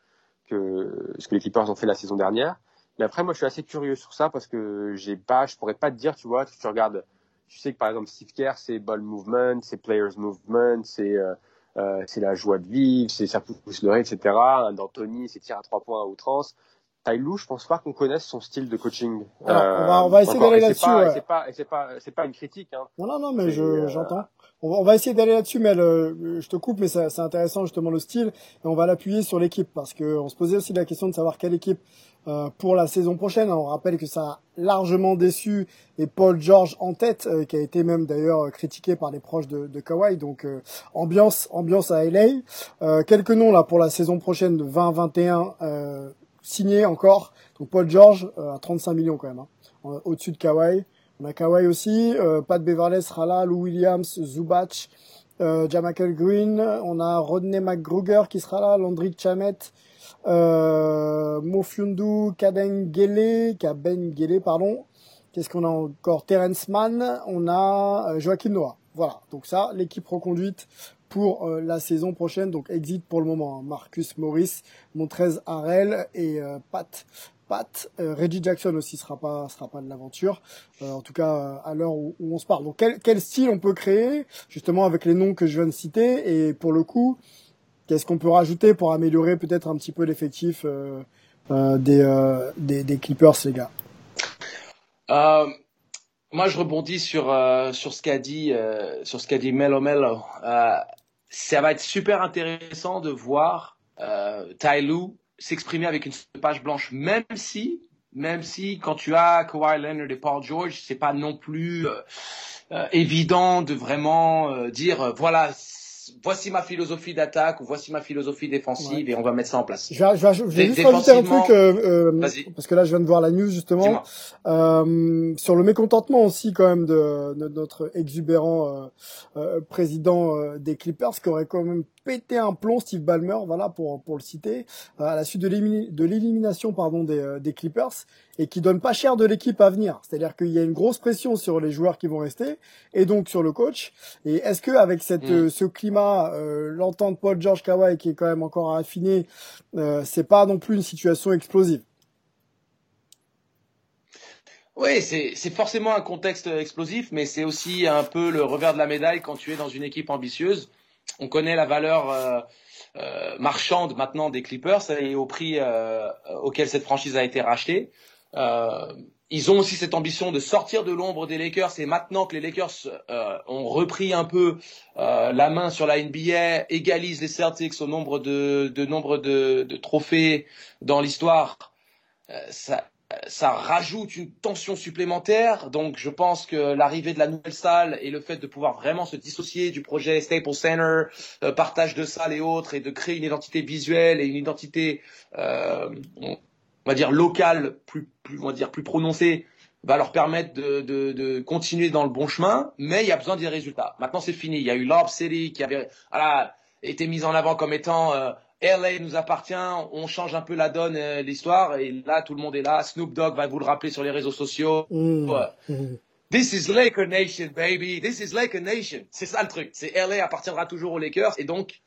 que ce que les Clippers ont fait la saison dernière. Mais après, moi, je suis assez curieux sur ça, parce que j'ai pas, je pourrais pas te dire, tu vois, si tu regardes, tu sais que par exemple, Steve Kerr, c'est ball movement, c'est players movement, c'est, euh, c'est la joie de vivre, c'est ça pousse le rythme, et cetera. D'Antoni, c'est tir à trois points à outrance. Tyronn Lue, je pense pas qu'on connaisse son style de coaching. Alors, euh, on va, on va essayer d'aller là-dessus. C'est, ouais. c'est pas, c'est pas, c'est pas une critique, hein. Non, non, non, mais je, euh, j'entends. On va, on va essayer d'aller là-dessus, mais le, je te coupe, mais ça, c'est intéressant justement le style, et on va l'appuyer sur l'équipe, parce que on se posait aussi la question de savoir quelle équipe euh, pour la saison prochaine. On rappelle que ça a largement déçu, et Paul George en tête, euh, qui a été même d'ailleurs critiqué par les proches de, de Kawhi. Donc euh, ambiance, ambiance à L A. Euh, quelques noms là pour la saison prochaine de vingt vingt et un euh, signés encore. Donc Paul George euh, à trente-cinq millions quand même, hein, au-dessus de Kawhi. On a Kawhi aussi, euh, Pat Beverley sera là, Lou Williams, Zubac, euh, Jamichael Green, on a Rodney McGruger qui sera là, Landry Chamet, euh, Mofiundu, Kadengele, Kabengele, pardon. Qu'est-ce qu'on a encore? Terrence Mann, on a euh, Joachim Noah. Voilà. Donc ça, l'équipe reconduite pour euh, la saison prochaine. Donc exit pour le moment, hein. Marcus Morris, Montrezl Harrell et euh, Pat. Pat, euh, Reggie Jackson aussi sera pas sera pas de l'aventure, euh, en tout cas euh, à l'heure où, où on se parle. Donc quel quel style on peut créer justement avec les noms que je viens de citer, et pour le coup qu'est-ce qu'on peut rajouter pour améliorer peut-être un petit peu l'effectif euh, euh, des, euh, des des Clippers, les gars. Euh, moi je rebondis sur euh, sur ce qu'a dit euh, sur ce qu'a dit Melo Melo. Euh, ça va être super intéressant de voir euh, Tyronn Lue s'exprimer avec une page blanche, même si, même si quand tu as Kawhi Leonard et Paul George, c'est pas non plus euh, euh, évident de vraiment euh, dire euh, voilà, voici ma philosophie d'attaque, ou voici ma philosophie défensive, ouais. Et on va mettre ça en place. Je vais, je vais, je vais juste rajouter un truc, euh, euh, parce que là je viens de voir la news justement, euh, sur le mécontentement aussi quand même de, de notre exubérant euh, euh, président euh, des Clippers, qui aurait quand même pété un plomb, Steve Ballmer, voilà pour pour le citer, euh, à la suite de, l'élim- de l'élimination pardon des, euh, des Clippers, et qui donne pas cher de l'équipe à venir. C'est-à-dire qu'il y a une grosse pression sur les joueurs qui vont rester, et donc sur le coach. Et est-ce que avec cette mmh. euh, ce climat, euh, l'entente Paul George Kawhi qui est quand même encore à affiner, euh, c'est pas non plus une situation explosive? Oui, c'est, c'est forcément un contexte explosif, mais c'est aussi un peu le revers de la médaille quand tu es dans une équipe ambitieuse. On connaît la valeur euh, euh, marchande maintenant des Clippers, et au prix euh, auquel cette franchise a été rachetée. Euh, Ils ont aussi cette ambition de sortir de l'ombre des Lakers, et maintenant que les Lakers euh, ont repris un peu euh, la main sur la N B A, égalisent les Celtics au nombre de, de, nombre de, de trophées dans l'histoire, euh, ça, ça rajoute une tension supplémentaire. Donc je pense que l'arrivée de la nouvelle salle et le fait de pouvoir vraiment se dissocier du projet Staples Center, euh, partage de salles et autres, et de créer une identité visuelle et une identité... Euh, on, on va dire local, plus, plus, on va dire plus prononcé, va leur permettre de, de, de continuer dans le bon chemin, mais il y a besoin des résultats. Maintenant, c'est fini. Il y a eu Lob City qui avait voilà, été mise en avant comme étant euh, L A nous appartient, on change un peu la donne, euh, l'histoire, et là, tout le monde est là. Snoop Dogg va vous le rappeler sur les réseaux sociaux. Mmh. Mmh. This is Laker Nation, baby. This is Laker Nation. C'est ça le truc. C'est L A appartiendra toujours aux Lakers, et donc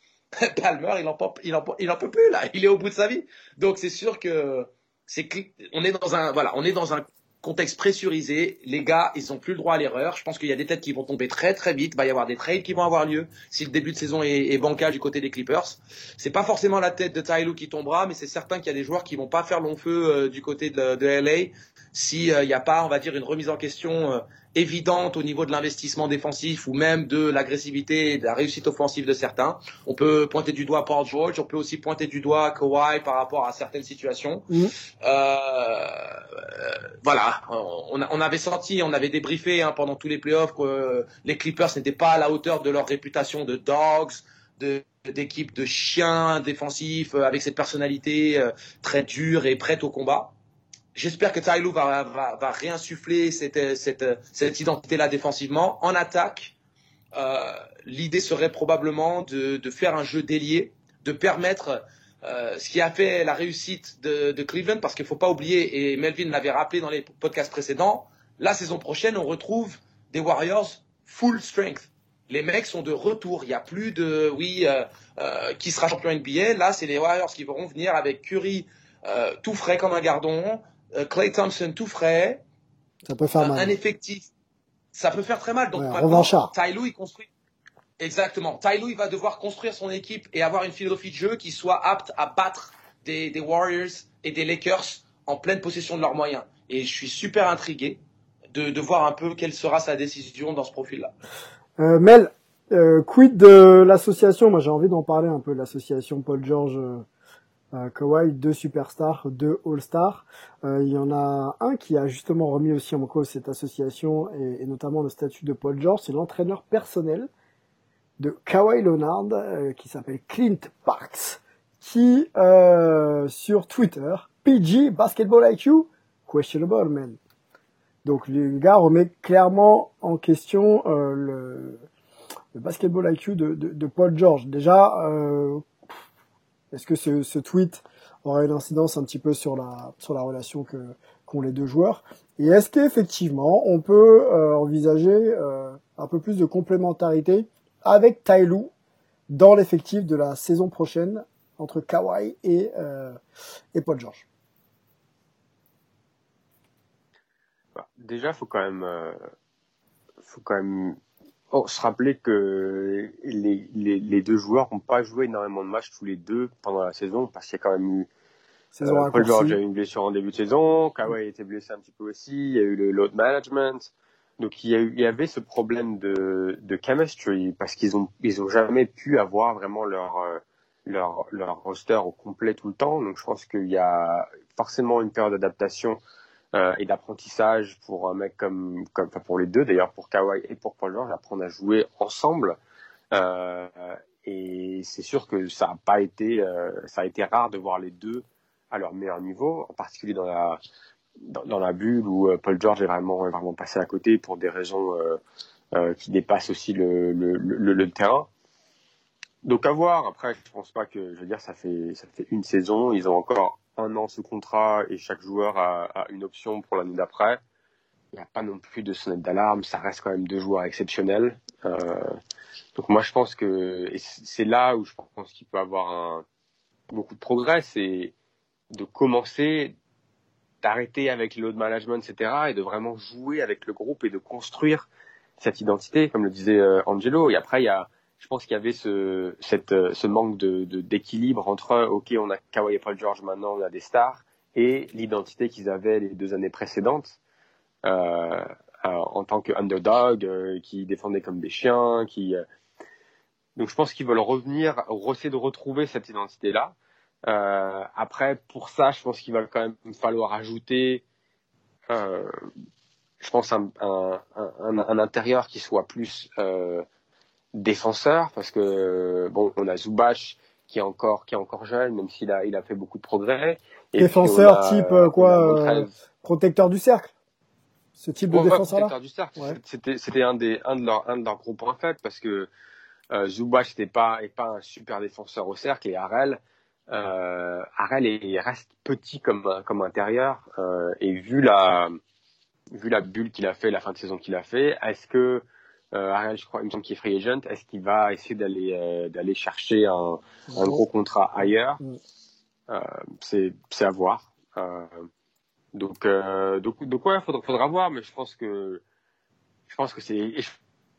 Palmer, il en, pop, il, en, il en peut plus, là. Il est au bout de sa vie. Donc, c'est sûr que... C'est on est dans un voilà, on est dans un contexte pressurisé. Les gars, ils n'ont plus le droit à l'erreur. Je pense qu'il y a des têtes qui vont tomber très très vite. Il va y avoir des trades qui vont avoir lieu si le début de saison est, est bancal du côté des Clippers. C'est pas forcément la tête de Ty Lue qui tombera, mais c'est certain qu'il y a des joueurs qui vont pas faire long feu euh, du côté de, de L A si il euh, y a pas, on va dire, une remise en question euh, évidente au niveau de l'investissement défensif ou même de l'agressivité et de la réussite offensive de certains. On peut pointer du doigt Paul George, on peut aussi pointer du doigt Kawhi par rapport à certaines situations. Mmh. Euh, voilà, on, on avait senti, on avait débriefé hein, pendant tous les playoffs que les Clippers n'étaient pas à la hauteur de leur réputation de dogs, de, d'équipe de chiens défensifs avec cette personnalité euh, très dure et prête au combat. J'espère que Ty Lue va, va, va réinsuffler cette, cette, cette identité-là défensivement. En attaque, euh, l'idée serait probablement de, de faire un jeu délié, de permettre euh, ce qui a fait la réussite de, de Cleveland, parce qu'il ne faut pas oublier, et Melvin l'avait rappelé dans les podcasts précédents, la saison prochaine, on retrouve des Warriors full strength. Les mecs sont de retour. Il n'y a plus de « oui, euh, euh, qui sera champion N B A ?» Là, c'est les Warriors qui vont venir avec Curry euh, tout frais comme un gardon, Klay Thompson tout frais, ça peut faire mal. Un effectif, ça peut faire très mal. Donc ouais, maintenant, Ty Lue il construit exactement. Ty Lue il va devoir construire son équipe et avoir une philosophie de jeu qui soit apte à battre des, des Warriors et des Lakers en pleine possession de leurs moyens. Et je suis super intrigué de, de voir un peu quelle sera sa décision dans ce profil-là. Euh, Mel, euh, quid de l'association ? Moi j'ai envie d'en parler un peu, l'association Paul George. Euh... Euh, Kawhi, deux superstars, deux all-stars. Euh, il y en a un qui a justement remis aussi en cause cette association et, et notamment le statut de Paul George, c'est l'entraîneur personnel de Kawhi Leonard euh, qui s'appelle Clint Parks, qui euh, sur Twitter, P G Basketball I Q questionable man. Donc le gars remet clairement en question euh, le, le basketball I Q de, de, de Paul George. Déjà. Euh, Est-ce que ce, ce tweet aura une incidence un petit peu sur la sur la relation que qu'ont les deux joueurs ? Et est-ce qu'effectivement on peut euh, envisager euh, un peu plus de complémentarité avec Ty Lue dans l'effectif de la saison prochaine entre Kawhi et euh, et Paul George ? Déjà, faut quand même euh, faut quand même Oh, se rappeler que les, les, les deux joueurs n'ont pas joué énormément de matchs tous les deux pendant la saison, parce qu'il y a quand même eu euh, Paul George a eu une blessure en début de saison, Kawhi était blessé un petit peu aussi, il y a eu le load management, donc il y, a eu, il y avait ce problème de, de chemistry, parce qu'ils ont ils ont jamais pu avoir vraiment leur leur leur roster au complet tout le temps, donc je pense qu'il y a forcément une période d'adaptation Euh, et d'apprentissage pour un mec comme, comme, enfin pour les deux d'ailleurs, pour Kawhi et pour Paul George, apprendre à jouer ensemble. Euh, et c'est sûr que ça a pas été, euh, ça a été rare de voir les deux à leur meilleur niveau, en particulier dans la, dans, dans la bulle où euh, Paul George est vraiment, est vraiment passé à côté pour des raisons euh, euh, qui dépassent aussi le, le, le, le terrain. Donc à voir. Après, je pense pas que, je veux dire, ça fait, ça fait une saison, ils ont encore un an sous contrat et chaque joueur a, a une option pour l'année d'après. Il n'y a pas non plus de sonnette d'alarme, ça reste quand même deux joueurs exceptionnels. Euh, donc moi je pense que et c'est là où je pense qu'il peut avoir un, beaucoup de progrès, c'est de commencer, d'arrêter avec le load management, et cetera, et de vraiment jouer avec le groupe et de construire cette identité, comme le disait Angelo. Et après il y a Je pense qu'il y avait ce, cette, ce manque de, de, d'équilibre entre, ok, on a Kawhi et Paul George, maintenant on a des stars, et l'identité qu'ils avaient les deux années précédentes. euh, en tant que underdog, euh, qui défendaient comme des chiens, qui euh... donc je pense qu'ils veulent revenir, essayer de retrouver cette identité-là. Euh, après, pour ça, je pense qu'il va quand même falloir ajouter, euh, je pense un, un, un, un intérieur qui soit plus euh, défenseur, parce que bon, on a Zubac qui est encore qui est encore jeune, même s'il a il a fait beaucoup de progrès. Et défenseur a, type euh, quoi, euh, protecteur du cercle. Ce type bon, de défenseur-là. Protecteur du cercle. Ouais. C'était c'était un des un de leurs un de leurs gros points faibles, parce que euh, Zubac n'était pas est pas un super défenseur au cercle, et Harrell. Euh, Harrell est, reste petit comme comme intérieur, euh, et vu la vu la bulle qu'il a fait, la fin de saison qu'il a fait, est-ce que euh, Harrell, je crois, il me semble qu'il est free agent, est-ce qu'il va essayer d'aller euh, d'aller chercher un, un gros contrat ailleurs? euh, c'est c'est à voir. Euh, donc euh, donc donc ouais, faudra faudra voir, mais je pense que je pense que c'est et je,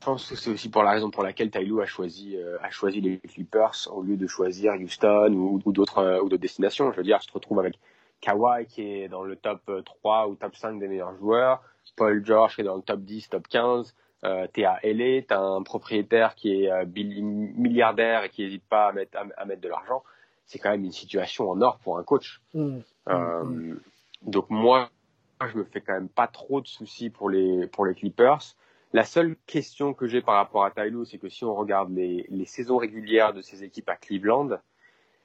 Je pense que c'est aussi pour la raison pour laquelle Ty Lue a choisi euh, a choisi les Clippers au lieu de choisir Houston ou, ou d'autres euh, ou d'autres destinations. Je veux dire, je te retrouve avec Kawhi qui est dans le top trois ou top cinq des meilleurs joueurs, Paul George qui est dans le top dix, top quinze, euh, t'es à L A, t'as un propriétaire qui est euh, milliardaire et qui n'hésite pas à mettre à, à mettre de l'argent. C'est quand même une situation en or pour un coach. Mmh. Euh, mmh. Donc moi, je me fais quand même pas trop de soucis pour les pour les Clippers. La seule question que j'ai par rapport à Ty Lue, c'est que si on regarde les, les saisons régulières de ces équipes à Cleveland,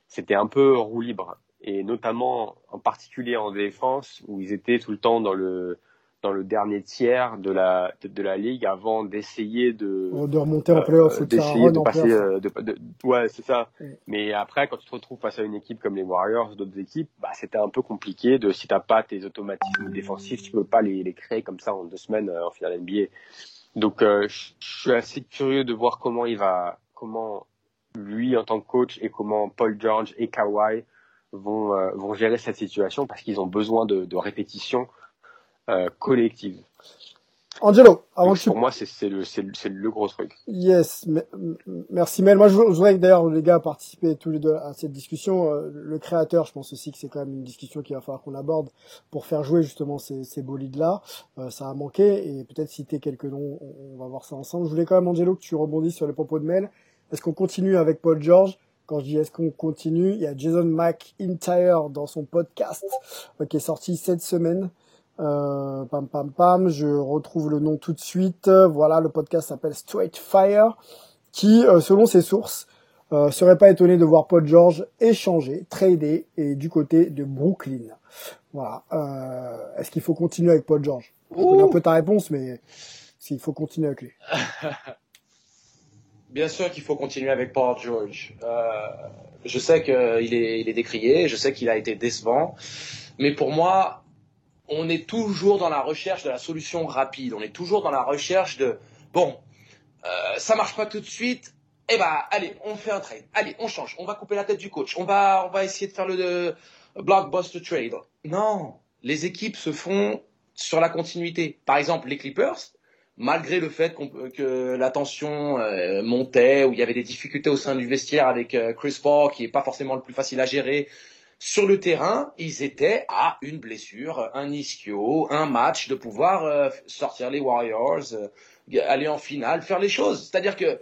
c'était un peu roue libre. Et notamment, en particulier en défense, où ils étaient tout le temps dans le, dans le dernier tiers de la, de, de la ligue avant d'essayer de, de remonter en playoff, euh, d'essayer de passer, euh, de, de, de, ouais, c'est ça. Ouais. Mais après, quand tu te retrouves face à une équipe comme les Warriors, d'autres équipes, bah, c'était un peu compliqué de, si t'as pas tes automatismes défensifs, tu peux pas les, les créer comme ça en deux semaines, euh, en finale N B A. Donc, euh, je suis assez curieux de voir comment il va, comment lui en tant que coach et comment Paul George et Kawhi vont euh, vont gérer cette situation, parce qu'ils ont besoin de, de répétitions euh, collectives. Angelo, avant que tu... pour moi c'est c'est le c'est le, c'est le gros truc. Yes, m- m- merci Mel. Moi je, je voudrais d'ailleurs les gars participer tous les deux à cette discussion. Euh, le créateur, je pense aussi que c'est quand même une discussion qu'il va falloir qu'on aborde pour faire jouer justement ces ces bolides là. Euh, ça a manqué, et peut-être citer quelques noms. On, on va voir ça ensemble. Je voulais quand même, Angelo, que tu rebondisses sur les propos de Mel. Est-ce qu'on continue avec Paul George? Quand je dis est-ce qu'on continue, il y a Jason McIntyre dans son podcast euh, qui est sorti cette semaine. Euh, pam pam pam, je retrouve le nom tout de suite. Voilà, le podcast s'appelle Straight Fire, qui, euh, selon ses sources, euh, serait pas étonné de voir Paul George échanger, trader, et du côté de Brooklyn. Voilà. Euh, est-ce qu'il faut continuer avec Paul George? Je connais un peu ta réponse, mais s'il faut continuer avec lui. Bien sûr qu'il faut continuer avec Paul George. Euh, je sais qu'il est, il est décrié, je sais qu'il a été décevant, mais pour moi, on est toujours dans la recherche de la solution rapide. On est toujours dans la recherche de bon, euh, ça marche pas tout de suite. Eh ben, allez, on fait un trade. Allez, on change. On va couper la tête du coach. On va, on va essayer de faire le, le blockbuster trade. Non, les équipes se font sur la continuité. Par exemple, les Clippers, malgré le fait qu'on, que la tension euh, montait, où il y avait des difficultés au sein du vestiaire avec euh, Chris Paul, qui est pas forcément le plus facile à gérer. Sur le terrain, ils étaient à une blessure, un ischio, un match de pouvoir euh, sortir les Warriors, euh, aller en finale, faire les choses. C'est-à-dire que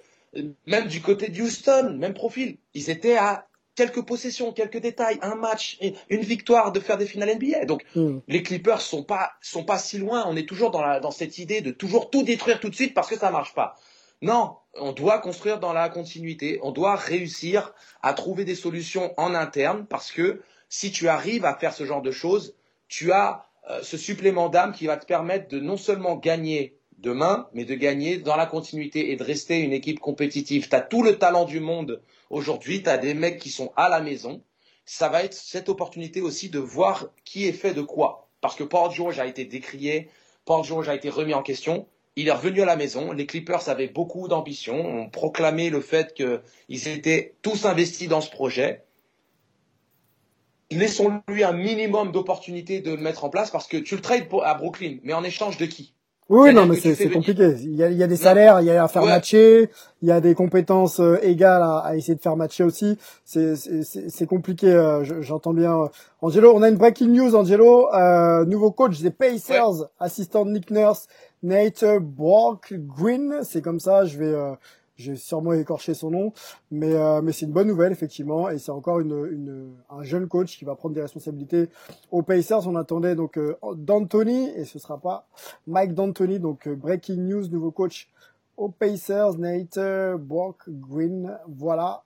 même du côté de Houston, même profil, ils étaient à quelques possessions, quelques détails, un match, une victoire de faire des finales N B A. Donc mm. les Clippers sont pas sont pas si loin. On est toujours dans la dans cette idée de toujours tout détruire tout de suite parce que ça marche pas. Non, on doit construire dans la continuité, on doit réussir à trouver des solutions en interne, parce que si tu arrives à faire ce genre de choses, tu as euh, ce supplément d'âme qui va te permettre de non seulement gagner demain, mais de gagner dans la continuité et de rester une équipe compétitive. Tu as tout le talent du monde aujourd'hui, tu as des mecs qui sont à la maison. Ça va être cette opportunité aussi de voir qui est fait de quoi. Parce que Paul George a été décrié, Paul George a été remis en question. Il est revenu à la maison. Les Clippers avaient beaucoup d'ambition, ont proclamé le fait qu'ils étaient tous investis dans ce projet. Laissons-lui un minimum d'opportunités de le mettre en place, parce que tu le trades à Brooklyn, mais en échange de qui? Oui, non, mais c'est, c'est compliqué. Il y a, il y a des salaires, il y a à faire ouais. matcher, il y a des compétences euh, égales à, à essayer de faire matcher aussi. C'est, c'est, c'est, c'est compliqué. Euh, j'entends bien. Angelo, on a une breaking news. Angelo, euh, nouveau coach des Pacers, ouais. assistant de Nick Nurse, Nate Brock-Green. C'est comme ça. Je vais, euh, j'ai sûrement écorché son nom, mais euh, mais c'est une bonne nouvelle effectivement. Et c'est encore une, une un jeune coach qui va prendre des responsabilités aux Pacers. On attendait donc euh, D'Antoni et ce sera pas Mike D'Antoni. Donc euh, breaking news, nouveau coach aux Pacers, Nate Brock-Green. Voilà.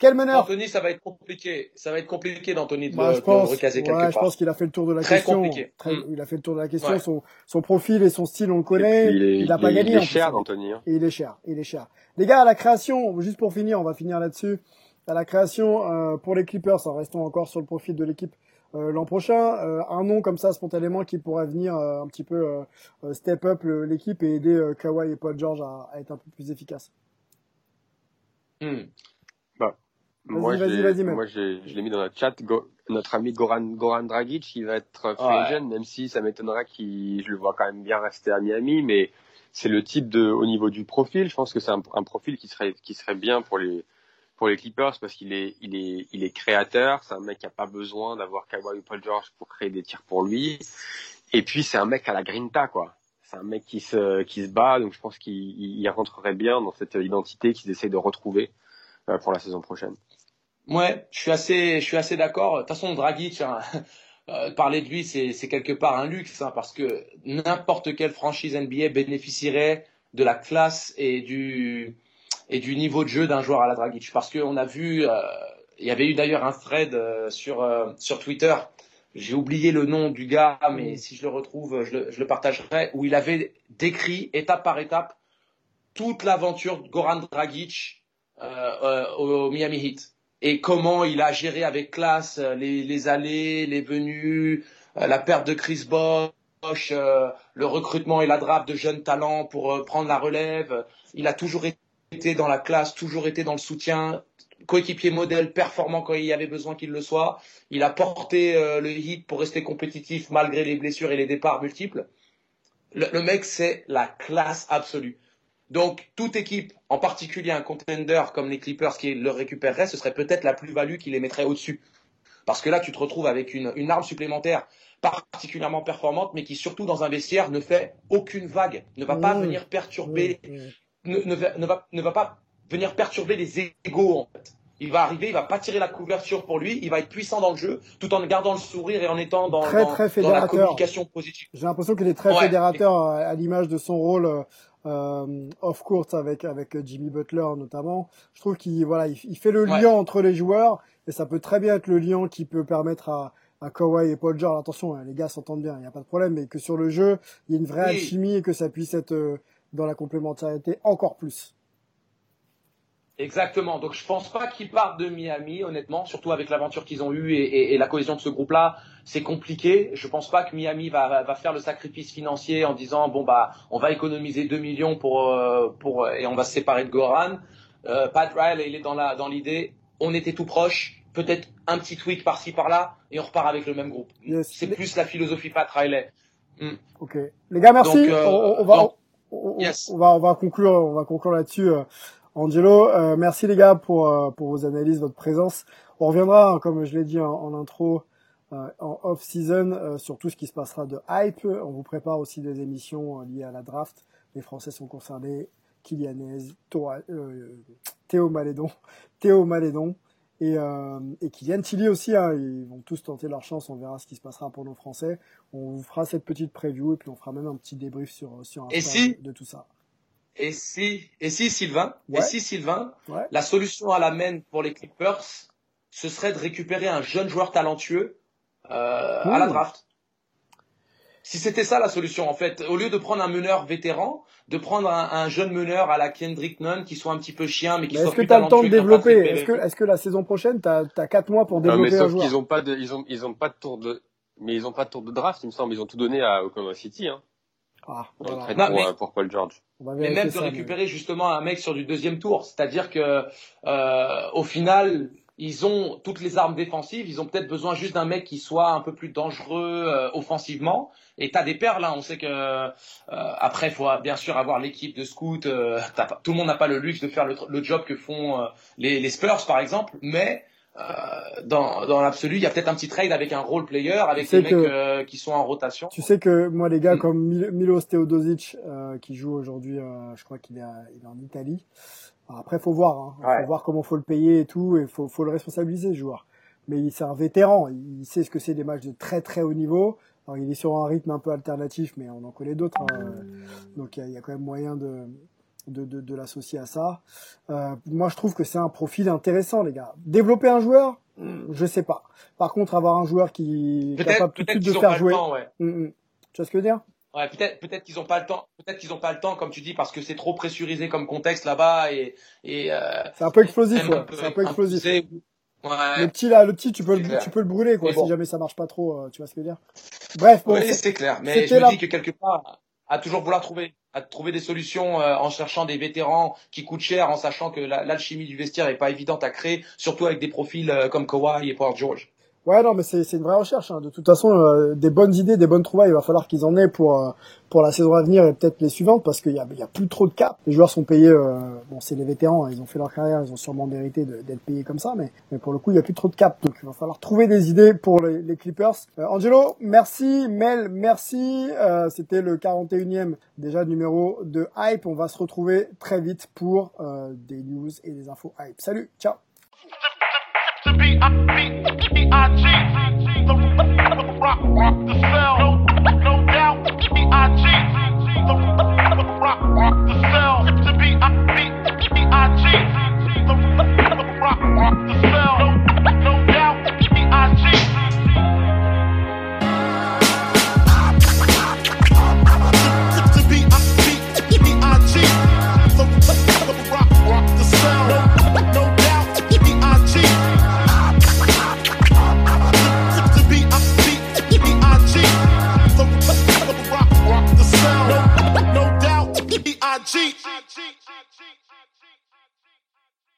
Quel meneur. D'Antoni, ça va être compliqué. Ça va être compliqué d'Antoni de, bah, de, pense, de le recaser quelque ouais, part. Je pense qu'il a fait le tour de la Très question. Compliqué. Très compliqué. Mmh. Il a fait le tour de la question. Ouais. Son, son profil et son style, on le connaît. Puis, il, est, il a pas il, gagné. Il est cher, D'Antoni. Hein. Il est cher. Il est cher. Les gars, à la création, juste pour finir, on va finir là-dessus. À la création, euh, pour les Clippers, en restant encore sur le profil de l'équipe euh, l'an prochain, euh, un nom comme ça spontanément qui pourrait venir euh, un petit peu euh, step up le, l'équipe et aider euh, Kawhi et Paul George à, à être un peu plus efficaces. Mmh. Bah. Vas-y, moi, vas-y, j'ai, vas-y, moi j'ai, je l'ai mis dans notre chat. Go, notre ami Goran, Goran Dragic, qui va être free agent, ouais. même si ça m'étonnera qu'il, je le vois quand même bien rester à Miami, mais c'est le type de, au niveau du profil, je pense que c'est un, un profil qui serait, qui serait bien pour les, pour les Clippers parce qu'il est, il est, il est créateur. C'est un mec qui a pas besoin d'avoir Kawhi ou Paul George pour créer des tirs pour lui. Et puis c'est un mec à la grinta, quoi. C'est un mec qui se, qui se bat, donc je pense qu'il, il rentrerait bien dans cette identité qu'ils essayent de retrouver pour la saison prochaine. Ouais, je suis assez, je suis assez d'accord. De toute façon, Dragic, hein, euh, parler de lui, c'est, c'est quelque part un luxe, hein, parce que n'importe quelle franchise N B A bénéficierait de la classe et du et du niveau de jeu d'un joueur à la Dragic. Parce que on a vu, il euh, y avait eu d'ailleurs un thread euh, sur euh, sur Twitter. J'ai oublié le nom du gars, mais si je le retrouve, je le, je le partagerai. Où il avait décrit étape par étape toute l'aventure de Goran Dragic euh, euh, au Miami Heat. Et comment il a géré avec classe les, les allées, les venues, la perte de Chris Bosh, le recrutement et la draft de jeunes talents pour prendre la relève. Il a toujours été dans la classe, toujours été dans le soutien, coéquipier modèle, performant quand il y avait besoin qu'il le soit. Il a porté le Heat pour rester compétitif malgré les blessures et les départs multiples. Le, le mec, c'est la classe absolue. Donc, toute équipe, en particulier un contender comme les Clippers qui le récupérerait, ce serait peut-être la plus-value qui les mettrait au-dessus. Parce que là, tu te retrouves avec une, une arme supplémentaire particulièrement performante, mais qui, surtout dans un vestiaire, ne fait aucune vague, ne va pas mmh. venir perturber, mmh. ne, ne, va, ne, va, ne va pas venir perturber les égos, en fait. Il va arriver, il va pas tirer la couverture pour lui, il va être puissant dans le jeu, tout en gardant le sourire et en étant dans, très, dans, très dans la communication positive. J'ai l'impression qu'il est très ouais. fédérateur, à l'image de son rôle Euh, off court avec avec Jimmy Butler notamment. Je trouve qu'il voilà, il, il fait le ouais. lien entre les joueurs et ça peut très bien être le lien qui peut permettre à à Kawhi et Paul George. Attention, les gars s'entendent bien, il y a pas de problème, mais que sur le jeu, il y a une vraie oui. alchimie et que ça puisse être euh, dans la complémentarité encore plus. Exactement. Donc je pense pas qu'ils partent de Miami, honnêtement, surtout avec l'aventure qu'ils ont eue et, et, et la cohésion de ce groupe-là, c'est compliqué. Je pense pas que Miami va, va faire le sacrifice financier en disant bon bah on va économiser deux millions pour euh, pour et on va se séparer de Goran. Euh, Pat Riley, il est dans la dans l'idée. On était tout proche. Peut-être un petit tweak par-ci par-là et on repart avec le même groupe. Yes. C'est plus la philosophie Pat Riley. Mm. Ok. Les gars, merci. Donc, euh, on, on va donc, on, on, yes. on va on va conclure on va conclure là-dessus. Euh. Angelo, euh, merci les gars pour euh, pour vos analyses, votre présence. On reviendra, hein, comme je l'ai dit en, en intro, euh, en off-season, euh, sur tout ce qui se passera de hype. On vous prépare aussi des émissions euh, liées à la draft. Les Français sont concernés, Kylianese, euh, Théo Malédon, Théo Malédon et, euh, et Kylian Tilly aussi. Hein, ils vont tous tenter leur chance, on verra ce qui se passera pour nos Français. On vous fera cette petite preview et puis on fera même un petit débrief sur, sur un si... de tout ça. Et si, et si Sylvain, ouais. et si Sylvain, ouais. la solution à la main pour les Clippers, ce serait de récupérer un jeune joueur talentueux euh, mmh. à la draft. Si c'était ça la solution, en fait, au lieu de prendre un meneur vétéran, de prendre un, un jeune meneur à la Kendrick Nunn qui soit un petit peu chien, mais qui mais soit plus talentueux. Est-ce que t'as le temps de développer? Est-ce que, est-ce que la saison prochaine, t'as, t'as quatre mois pour développer non, mais sauf un joueur? Ils ont pas de, ils ont, ils ont pas de tour de, mais ils ont pas de tour de draft, il me semble. Ils ont tout donné à Oklahoma City, hein. Ah, voilà. non, pour, mais, pour Paul George. Mais même de ça, récupérer mais... justement un mec sur du deuxième tour, c'est-à-dire que euh, au final, Ils ont toutes les armes défensives, ils ont peut-être besoin juste d'un mec qui soit un peu plus dangereux euh, offensivement. Et t'as des perles, hein. On sait que euh, après, faut bien sûr avoir l'équipe de scout. Euh, t'as pas, tout le monde n'a pas le luxe de faire le, le job que font euh, les, les Spurs, par exemple. Mais euh, dans, dans l'absolu, il y a peut-être un petit trade avec un role player, avec tu sais des que, mecs euh, qui sont en rotation. Tu sais que moi, les gars, mmh. comme Mil- Milos Teodosic, euh, qui joue aujourd'hui, euh, je crois qu'il est, à, il est en Italie. Après, faut voir, hein. Ouais. Faut voir comment faut le payer et tout, et faut, faut le responsabiliser, ce joueur. Mais c'est un vétéran, il sait ce que c'est des matchs de très très haut niveau. Alors, il est sur un rythme un peu alternatif, mais on en connaît d'autres, hein. Donc il y, y a quand même moyen de, de, de, de l'associer à ça. Euh, moi, je trouve que c'est un profil intéressant, les gars. Développer un joueur, je sais pas. Par contre, avoir un joueur qui est capable tout de suite de faire jouer. Temps, ouais. Mm-hmm. Tu vois ce que je veux dire? Ouais, peut-être, peut-être qu'ils n'ont pas le temps. Peut-être qu'ils n'ont pas le temps, comme tu dis, parce que c'est trop pressurisé comme contexte là-bas et et. Euh, c'est un peu explosif, ouais. Un peu, c'est un peu explosif. Un peu, ouais. Le petit là, le petit, tu peux, le, tu peux le brûler, quoi. Bon. Si jamais ça marche pas trop, euh, tu vois ce que je veux dire. Bref, bon. Oui, c'est, c'est clair. Mais je me là... dis que quelque part, à toujours vouloir trouver, à trouver des solutions euh, en cherchant des vétérans qui coûtent cher, en sachant que la, l'alchimie du vestiaire est pas évidente à créer, surtout avec des profils euh, comme Kawhi et Paul George. Ouais, non, mais c'est, c'est une vraie recherche, hein. De toute façon, euh, des bonnes idées, des bonnes trouvailles, il va falloir qu'ils en aient pour euh, pour la saison à venir et peut-être les suivantes, parce qu'il y a, il y a plus trop de cap. Les joueurs sont payés, euh, bon, c'est les vétérans, hein, ils ont fait leur carrière, ils ont sûrement mérité de, d'être payés comme ça, mais, mais pour le coup, il y a plus trop de cap. Donc, il va falloir trouver des idées pour les, les Clippers. Euh, Angelo, merci. Mel, merci. Euh, c'était le quarante et unième déjà numéro de Hype. On va se retrouver très vite pour euh, des news et des infos Hype. Salut, ciao. To be I G, the rock, rock the